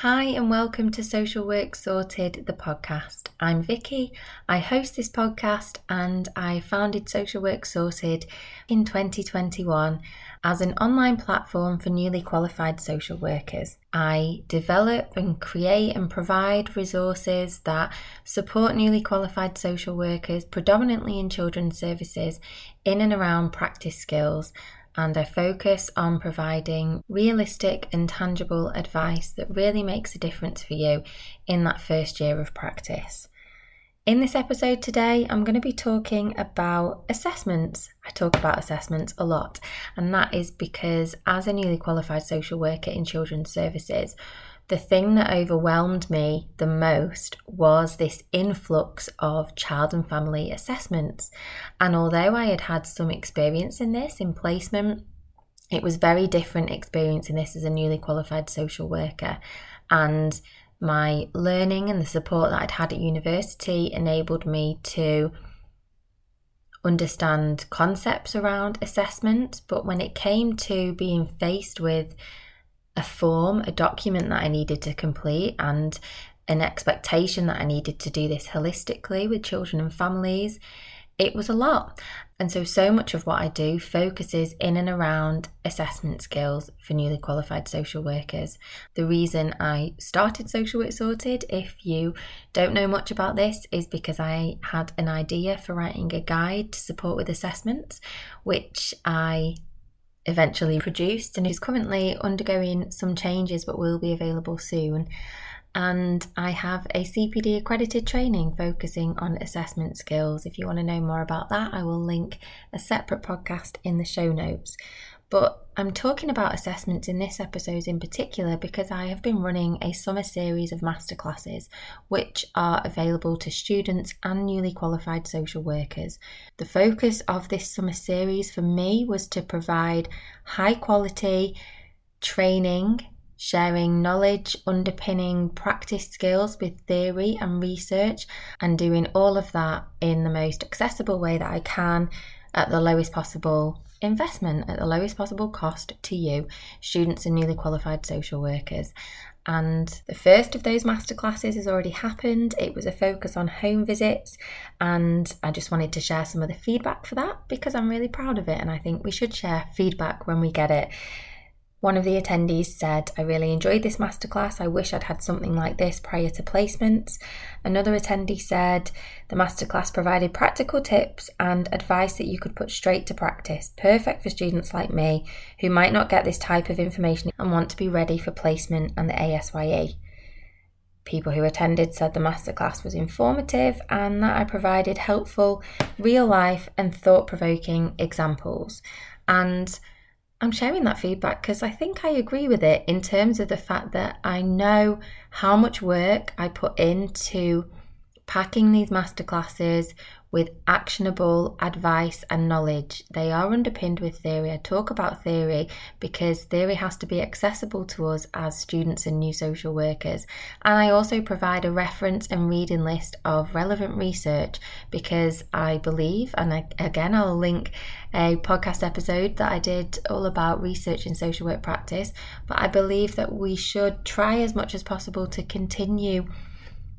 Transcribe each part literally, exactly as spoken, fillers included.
Hi and welcome to Social Work Sorted, the podcast. I'm Vicky, I host this podcast and I founded Social Work Sorted in twenty twenty-one as an online platform for newly qualified social workers. I develop and create and provide resources that support newly qualified social workers, predominantly in children's services, in and around practice skills. And I focus on providing realistic and tangible advice that really makes a difference for you in that first year of practice. In this episode today, I'm going to be talking about assessments. I talk about assessments a lot, and that is because as a newly qualified social worker in children's services, the thing that overwhelmed me the most was this influx of child and family assessments. And although I had had some experience in this, in placement, it was very different experience in this as a newly qualified social worker. And my learning and the support that I'd had at university enabled me to understand concepts around assessment. But when it came to being faced with a form, a document that I needed to complete and an expectation that I needed to do this holistically with children and families, it was a lot. And so, so much of what I do focuses in and around assessment skills for newly qualified social workers. The reason I started Social Work Sorted, if you don't know much about this, is because I had an idea for writing a guide to support with assessments, which I eventually produced and is currently undergoing some changes but will be available soon. And I have a C P D accredited training focusing on assessment skills. If you want to know more about that, I will link a separate podcast in the show notes. But I'm talking about assessments in this episode in particular because I have been running a summer series of masterclasses which are available to students and newly qualified social workers. The focus of this summer series for me was to provide high quality training, sharing knowledge, underpinning practice skills with theory and research, and doing all of that in the most accessible way that I can at the lowest possible investment, at the lowest possible cost to you, students and newly qualified social workers. And the first of those masterclasses has already happened. It was a focus on home visits, and I just wanted to share some of the feedback for that because I'm really proud of it and I think we should share feedback when we get it. One of the attendees said, "I really enjoyed this masterclass. I wish I'd had something like this prior to placements." Another attendee said, "The masterclass provided practical tips and advice that you could put straight to practice. Perfect for students like me who might not get this type of information and want to be ready for placement and the A S Y E. People who attended said the masterclass was informative and that I provided helpful, real-life and thought-provoking examples." And I'm sharing that feedback because I think I agree with it in terms of the fact that I know how much work I put into packing these masterclasses with actionable advice and knowledge. They are underpinned with theory. I talk about theory because theory has to be accessible to us as students and new social workers. And I also provide a reference and reading list of relevant research because I believe, and I, again, I'll link a podcast episode that I did all about research in social work practice, but I believe that we should try as much as possible to continue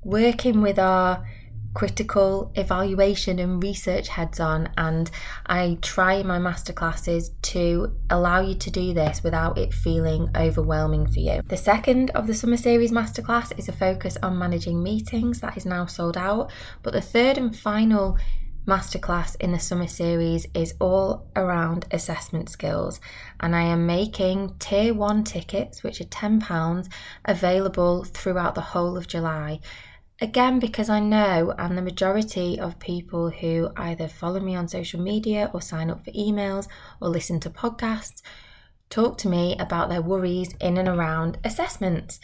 working with our critical evaluation and research heads on, and I try in my masterclasses to allow you to do this without it feeling overwhelming for you. The second of the summer series masterclass is a focus on managing meetings. That is now sold out, but the third and final masterclass in the summer series is all around assessment skills, and I am making tier one tickets, which are ten pounds, available throughout the whole of July. Again, because I know, and the majority of people who either follow me on social media or sign up for emails or listen to podcasts talk to me about their worries in and around assessments.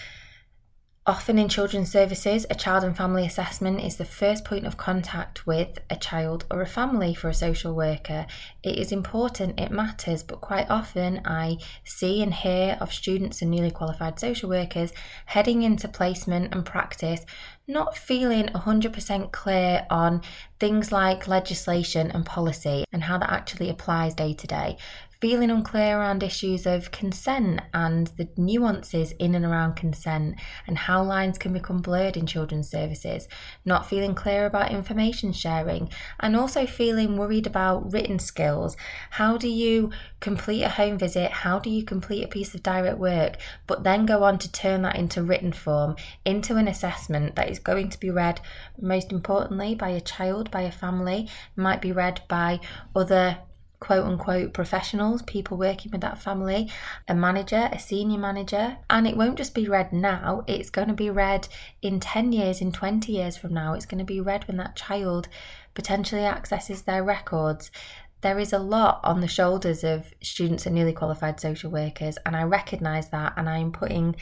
Often in children's services, a child and family assessment is the first point of contact with a child or a family for a social worker. It is important, it matters, but quite often I see and hear of students and newly qualified social workers heading into placement and practice not feeling one hundred percent clear on things like legislation and policy and how that actually applies day to day. feeling unclear around issues of consent and the nuances in and around consent and how lines can become blurred in children's services, not feeling clear about information sharing, and also feeling worried about written skills. How do you complete a home visit? How do you complete a piece of direct work, but then go on to turn that into written form, into an assessment that is going to be read, most importantly, by a child, by a family, might be read by other quote-unquote professionals, people working with that family, a manager, a senior manager, and it won't just be read now, it's going to be read in ten years, in twenty years from now, it's going to be read when that child potentially accesses their records. There is a lot on the shoulders of students and newly qualified social workers, and I recognise that, and I'm putting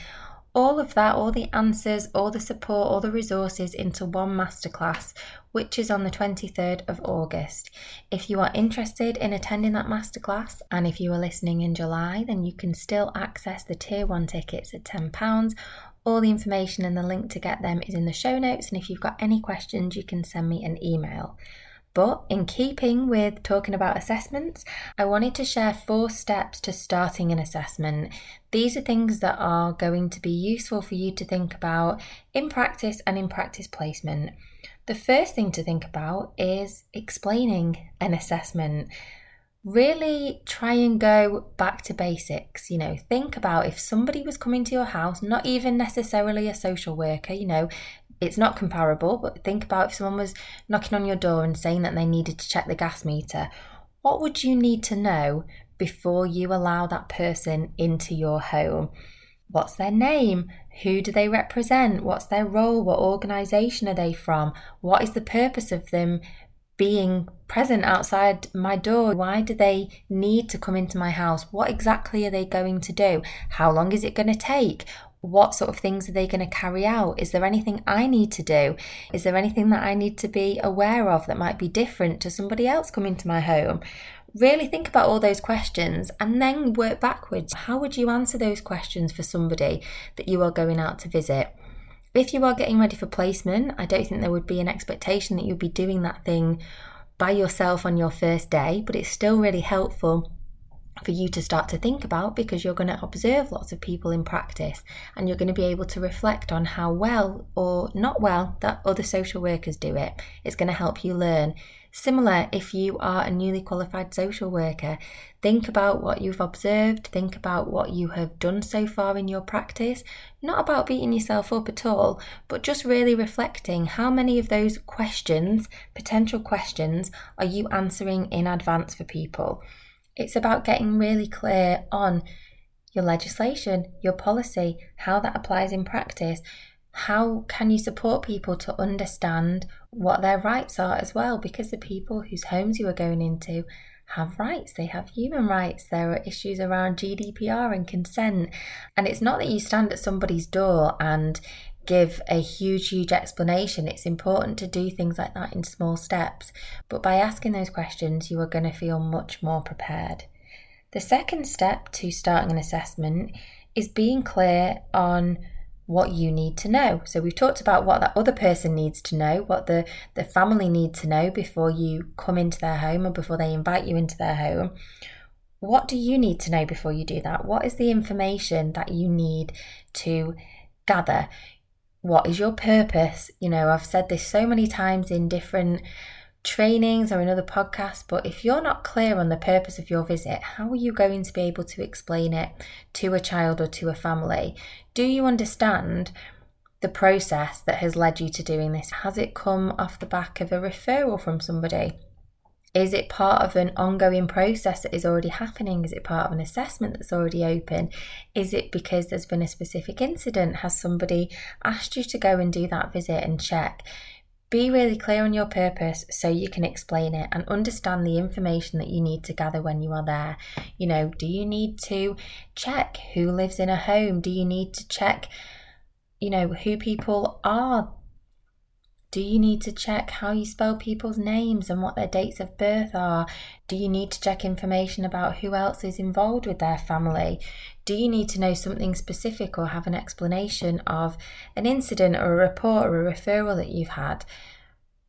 all of that, all the answers, all the support, all the resources into one masterclass, which is on the twenty-third of August. If you are interested in attending that masterclass, and if you are listening in July, then you can still access the tier one tickets at ten pounds. All the information and the link to get them is in the show notes, and if you've got any questions, you can send me an email. But in keeping with talking about assessments, I wanted to share four steps to starting an assessment. These are things that are going to be useful for you to think about in practice and in practice placement. The first thing to think about is explaining an assessment. Really try and go back to basics. You know, think about if somebody was coming to your house, not even necessarily a social worker, you know, it's not comparable, but think about if someone was knocking on your door and saying that they needed to check the gas meter. What would you need to know before you allow that person into your home? What's their name? Who do they represent? What's their role? What organisation are they from? What is the purpose of them being present outside my door? Why do they need to come into my house? What exactly are they going to do? How long is it going to take? What sort of things are they going to carry out? Is there anything I need to do? Is there anything that I need to be aware of that might be different to somebody else coming to my home? Really think about all those questions and then work backwards. How would you answer those questions for somebody that you are going out to visit? If you are getting ready for placement, I don't think there would be an expectation that you'd be doing that thing by yourself on your first day, but it's still really helpful for you to start to think about, because you're going to observe lots of people in practice and you're going to be able to reflect on how well or not well that other social workers do it. It's going to help you learn. Similar, if you are a newly qualified social worker, think about what you've observed, think about what you have done so far in your practice, not about beating yourself up at all, but just really reflecting how many of those questions, potential questions, are you answering in advance for people. It's about getting really clear on your legislation, your policy, how that applies in practice. How can you support people to understand what their rights are as well? Because the people whose homes you are going into have rights, they have human rights. There are issues around G D P R and consent. And it's not that you stand at somebody's door and give a huge, huge explanation. It's important to do things like that in small steps. But by asking those questions, you are going to feel much more prepared. The second step to starting an assessment is being clear on what you need to know. So we've talked about what that other person needs to know, what the, the family need to know before you come into their home or before they invite you into their home. What do you need to know before you do that? What is the information that you need to gather? What is your purpose? You know, I've said this so many times in different trainings or in other podcasts, but if you're not clear on the purpose of your visit, how are you going to be able to explain it to a child or to a family? Do you understand the process that has led you to doing this? Has it come off the back of a referral from somebody? Is it part of an ongoing process that is already happening? Is it part of an assessment that's already open? Is it because there's been a specific incident? Has somebody asked you to go and do that visit and check? Be really clear on your purpose so you can explain it and understand the information that you need to gather when you are there. You know, do you need to check who lives in a home? Do you need to check, you know, who people are? Do you need to check how you spell people's names and what their dates of birth are? Do you need to check information about who else is involved with their family? Do you need to know something specific or have an explanation of an incident or a report or a referral that you've had?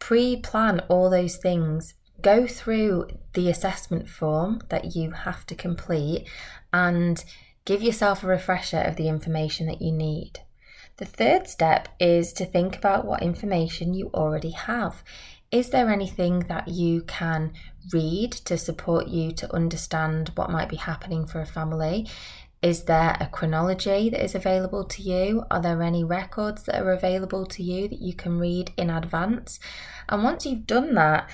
Pre-plan all those things go through the assessment form that you have to complete and give yourself a refresher of the information that you need. The third step is to think about what information you already have. Is there anything that you can read to support you to understand what might be happening for a family? Is there a chronology that is available to you? Are there any records that are available to you that you can read in advance? And once you've done that,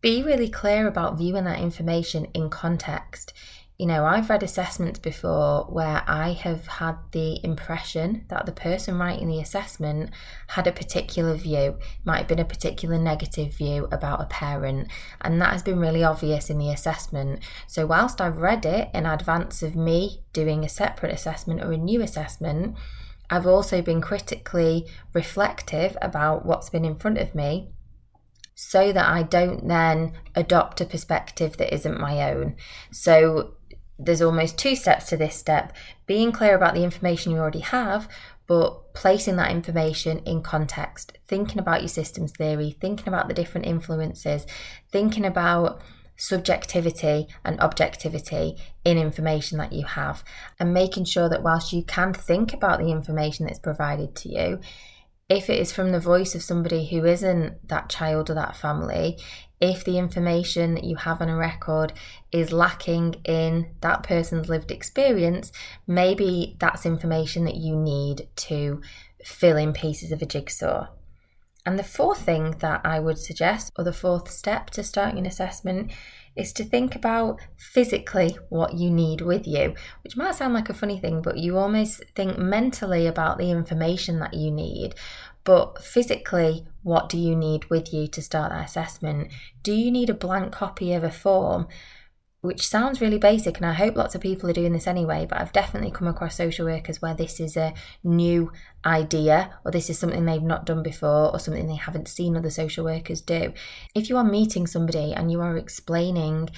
be really clear about viewing that information in context. You know, I've read assessments before where I have had the impression that the person writing the assessment had a particular view, might have been a particular negative view about a parent, and that has been really obvious in the assessment. So whilst I've read it in advance of me doing a separate assessment or a new assessment, I've also been critically reflective about what's been in front of me, so that I don't then adopt a perspective that isn't my own. So there's almost two steps to this step: being clear about the information you already have, but placing that information in context, thinking about your systems theory, thinking about the different influences, thinking about subjectivity and objectivity in information that you have, and making sure that whilst you can think about the information that's provided to you, if it is from the voice of somebody who isn't that child or that family, if the information that you have on a record is lacking in that person's lived experience, maybe that's information that you need to fill in pieces of a jigsaw. And the fourth thing that I would suggest, or the fourth step to starting an assessment, is to think about physically what you need with you, which might sound like a funny thing, but you almost think mentally about the information that you need. But physically, what do you need with you to start that assessment? Do you need a blank copy of a form? Which sounds really basic, and I hope lots of people are doing this anyway, but I've definitely come across social workers where this is a new idea, or this is something they've not done before, or something they haven't seen other social workers do. If you are meeting somebody and you are explaining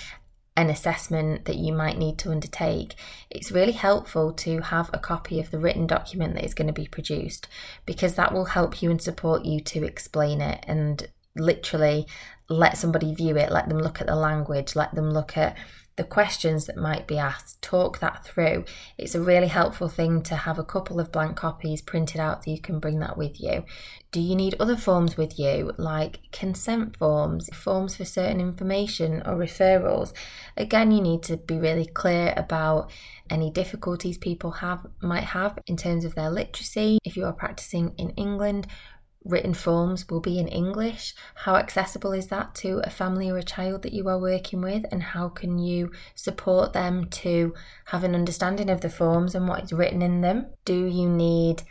an assessment that you might need to undertake, it's really helpful to have a copy of the written document that is going to be produced, because that will help you and support you to explain it and literally let somebody view it, let them look at the language, let them look at the questions that might be asked, talk that through. It's a really helpful thing to have a couple of blank copies printed out so you can bring that with you. Do you need other forms with you, like consent forms, forms for certain information or referrals? Again, you need to be really clear about any difficulties people have might have in terms of their literacy. If you are practicing in England, written forms will be in English. How accessible is that to a family or a child that you are working with, and how can you support them to have an understanding of the forms and what is written in them? Do you need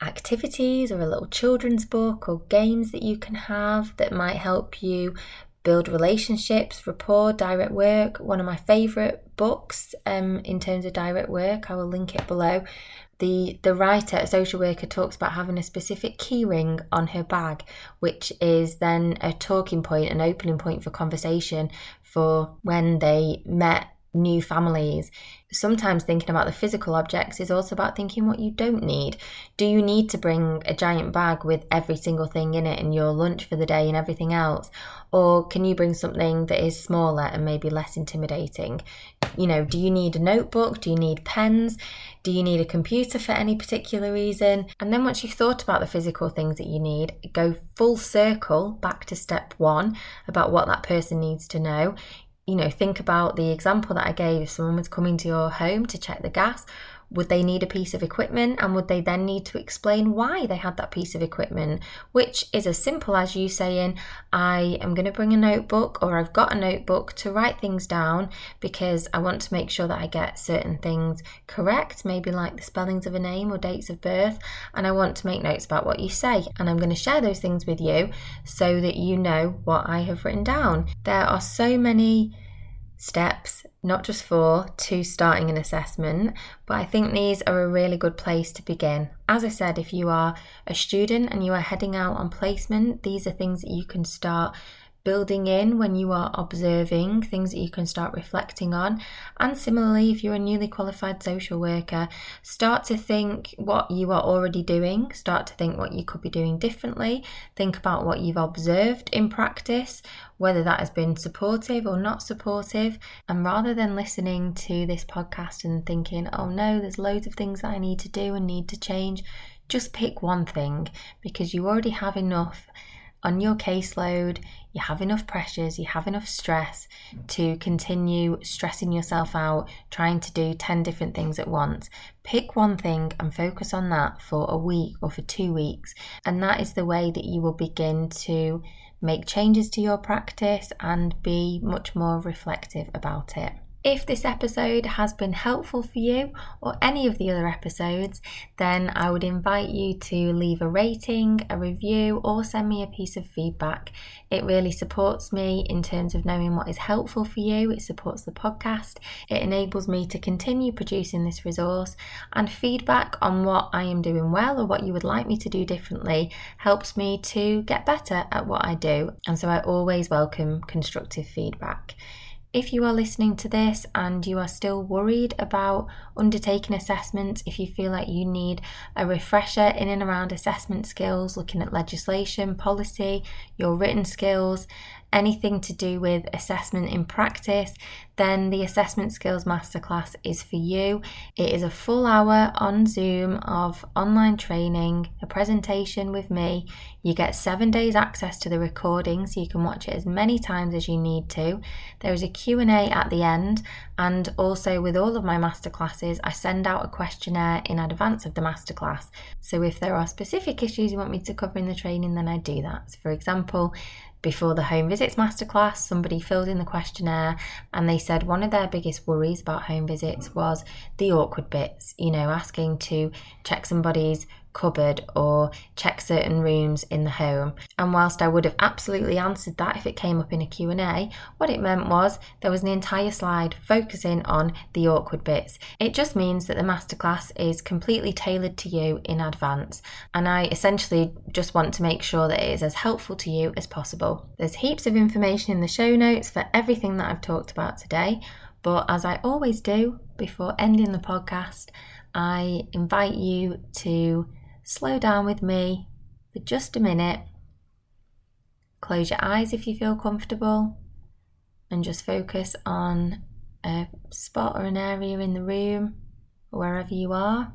activities or a little children's book or games that you can have that might help you build relationships, rapport, direct work? One of my favourite books um, in terms of direct work, I will link it below. The, the writer, a social worker, talks about having a specific key ring on her bag, which is then a talking point, an opening point for conversation for when they met new families. Sometimes thinking about the physical objects is also about thinking what you don't need. Do you need to bring a giant bag with every single thing in it and your lunch for the day and everything else? Or can you bring something that is smaller and maybe less intimidating? You know, do you need a notebook? Do you need pens? Do you need a computer for any particular reason? And then once you've thought about the physical things that you need, go full circle back to step one about what that person needs to know. You know, think about the example that I gave. If someone was coming to your home to check the gas, would they need a piece of equipment, and would they then need to explain why they had that piece of equipment? Which is as simple as you saying, I am going to bring a notebook, or I've got a notebook to write things down because I want to make sure that I get certain things correct, maybe like the spellings of a name or dates of birth, and I want to make notes about what you say, and I'm going to share those things with you so that you know what I have written down. There are so many steps, not just four, to starting an assessment, but I think these are a really good place to begin. As I said, if you are a student and you are heading out on placement, these are things that you can start building in when you are observing, things that you can start reflecting on. And similarly, if you're a newly qualified social worker, start to think what you are already doing, start to think what you could be doing differently, think about what you've observed in practice, whether that has been supportive or not supportive. And rather than listening to this podcast and thinking, oh no, there's loads of things that I need to do and need to change, just pick one thing, because you already have enough on your caseload, you have enough pressures, you have enough stress to continue stressing yourself out, trying to do ten different things at once. Pick one thing and focus on that for a week or for two weeks. And that is the way that you will begin to make changes to your practice and be much more reflective about it. If this episode has been helpful for you, or any of the other episodes, then I would invite you to leave a rating, a review, or send me a piece of feedback. It really supports me in terms of knowing what is helpful for you. It supports the podcast. It enables me to continue producing this resource, and feedback on what I am doing well or what you would like me to do differently helps me to get better at what I do. And so I always welcome constructive feedback. If you are listening to this and you are still worried about undertaking assessments, if you feel like you need a refresher in and around assessment skills, looking at legislation, policy, your written skills, anything to do with assessment in practice, then the Assessment Skills Masterclass is for you. It is a full hour on Zoom of online training, a presentation with me. You get seven days access to the recording, so you can watch it as many times as you need to. There is a Q and A at the end, and also with all of my masterclasses, I send out a questionnaire in advance of the masterclass. So if there are specific issues you want me to cover in the training, then I do that. So for example, before the home visits masterclass, somebody filled in the questionnaire and they said one of their biggest worries about home visits was the awkward bits, you know, asking to check somebody's cupboard or check certain rooms in the home. And whilst I would have absolutely answered that if it came up in a Q and A, what it meant was there was an entire slide focusing on the awkward bits. It just means that the masterclass is completely tailored to you in advance, and I essentially just want to make sure that it is as helpful to you as possible. There's heaps of information in the show notes for everything that I've talked about today, but as I always do before ending the podcast, I invite you to slow down with me for just a minute, close your eyes if you feel comfortable, and just focus on a spot or an area in the room or wherever you are.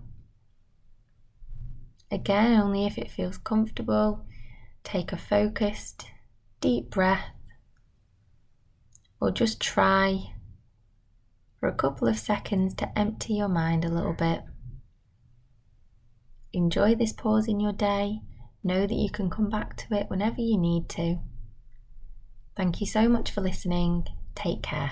Again, only if it feels comfortable, take a focused, deep breath, or just try for a couple of seconds to empty your mind a little bit. Enjoy this pause in your day. Know that you can come back to it whenever you need to. Thank you so much for listening. Take care.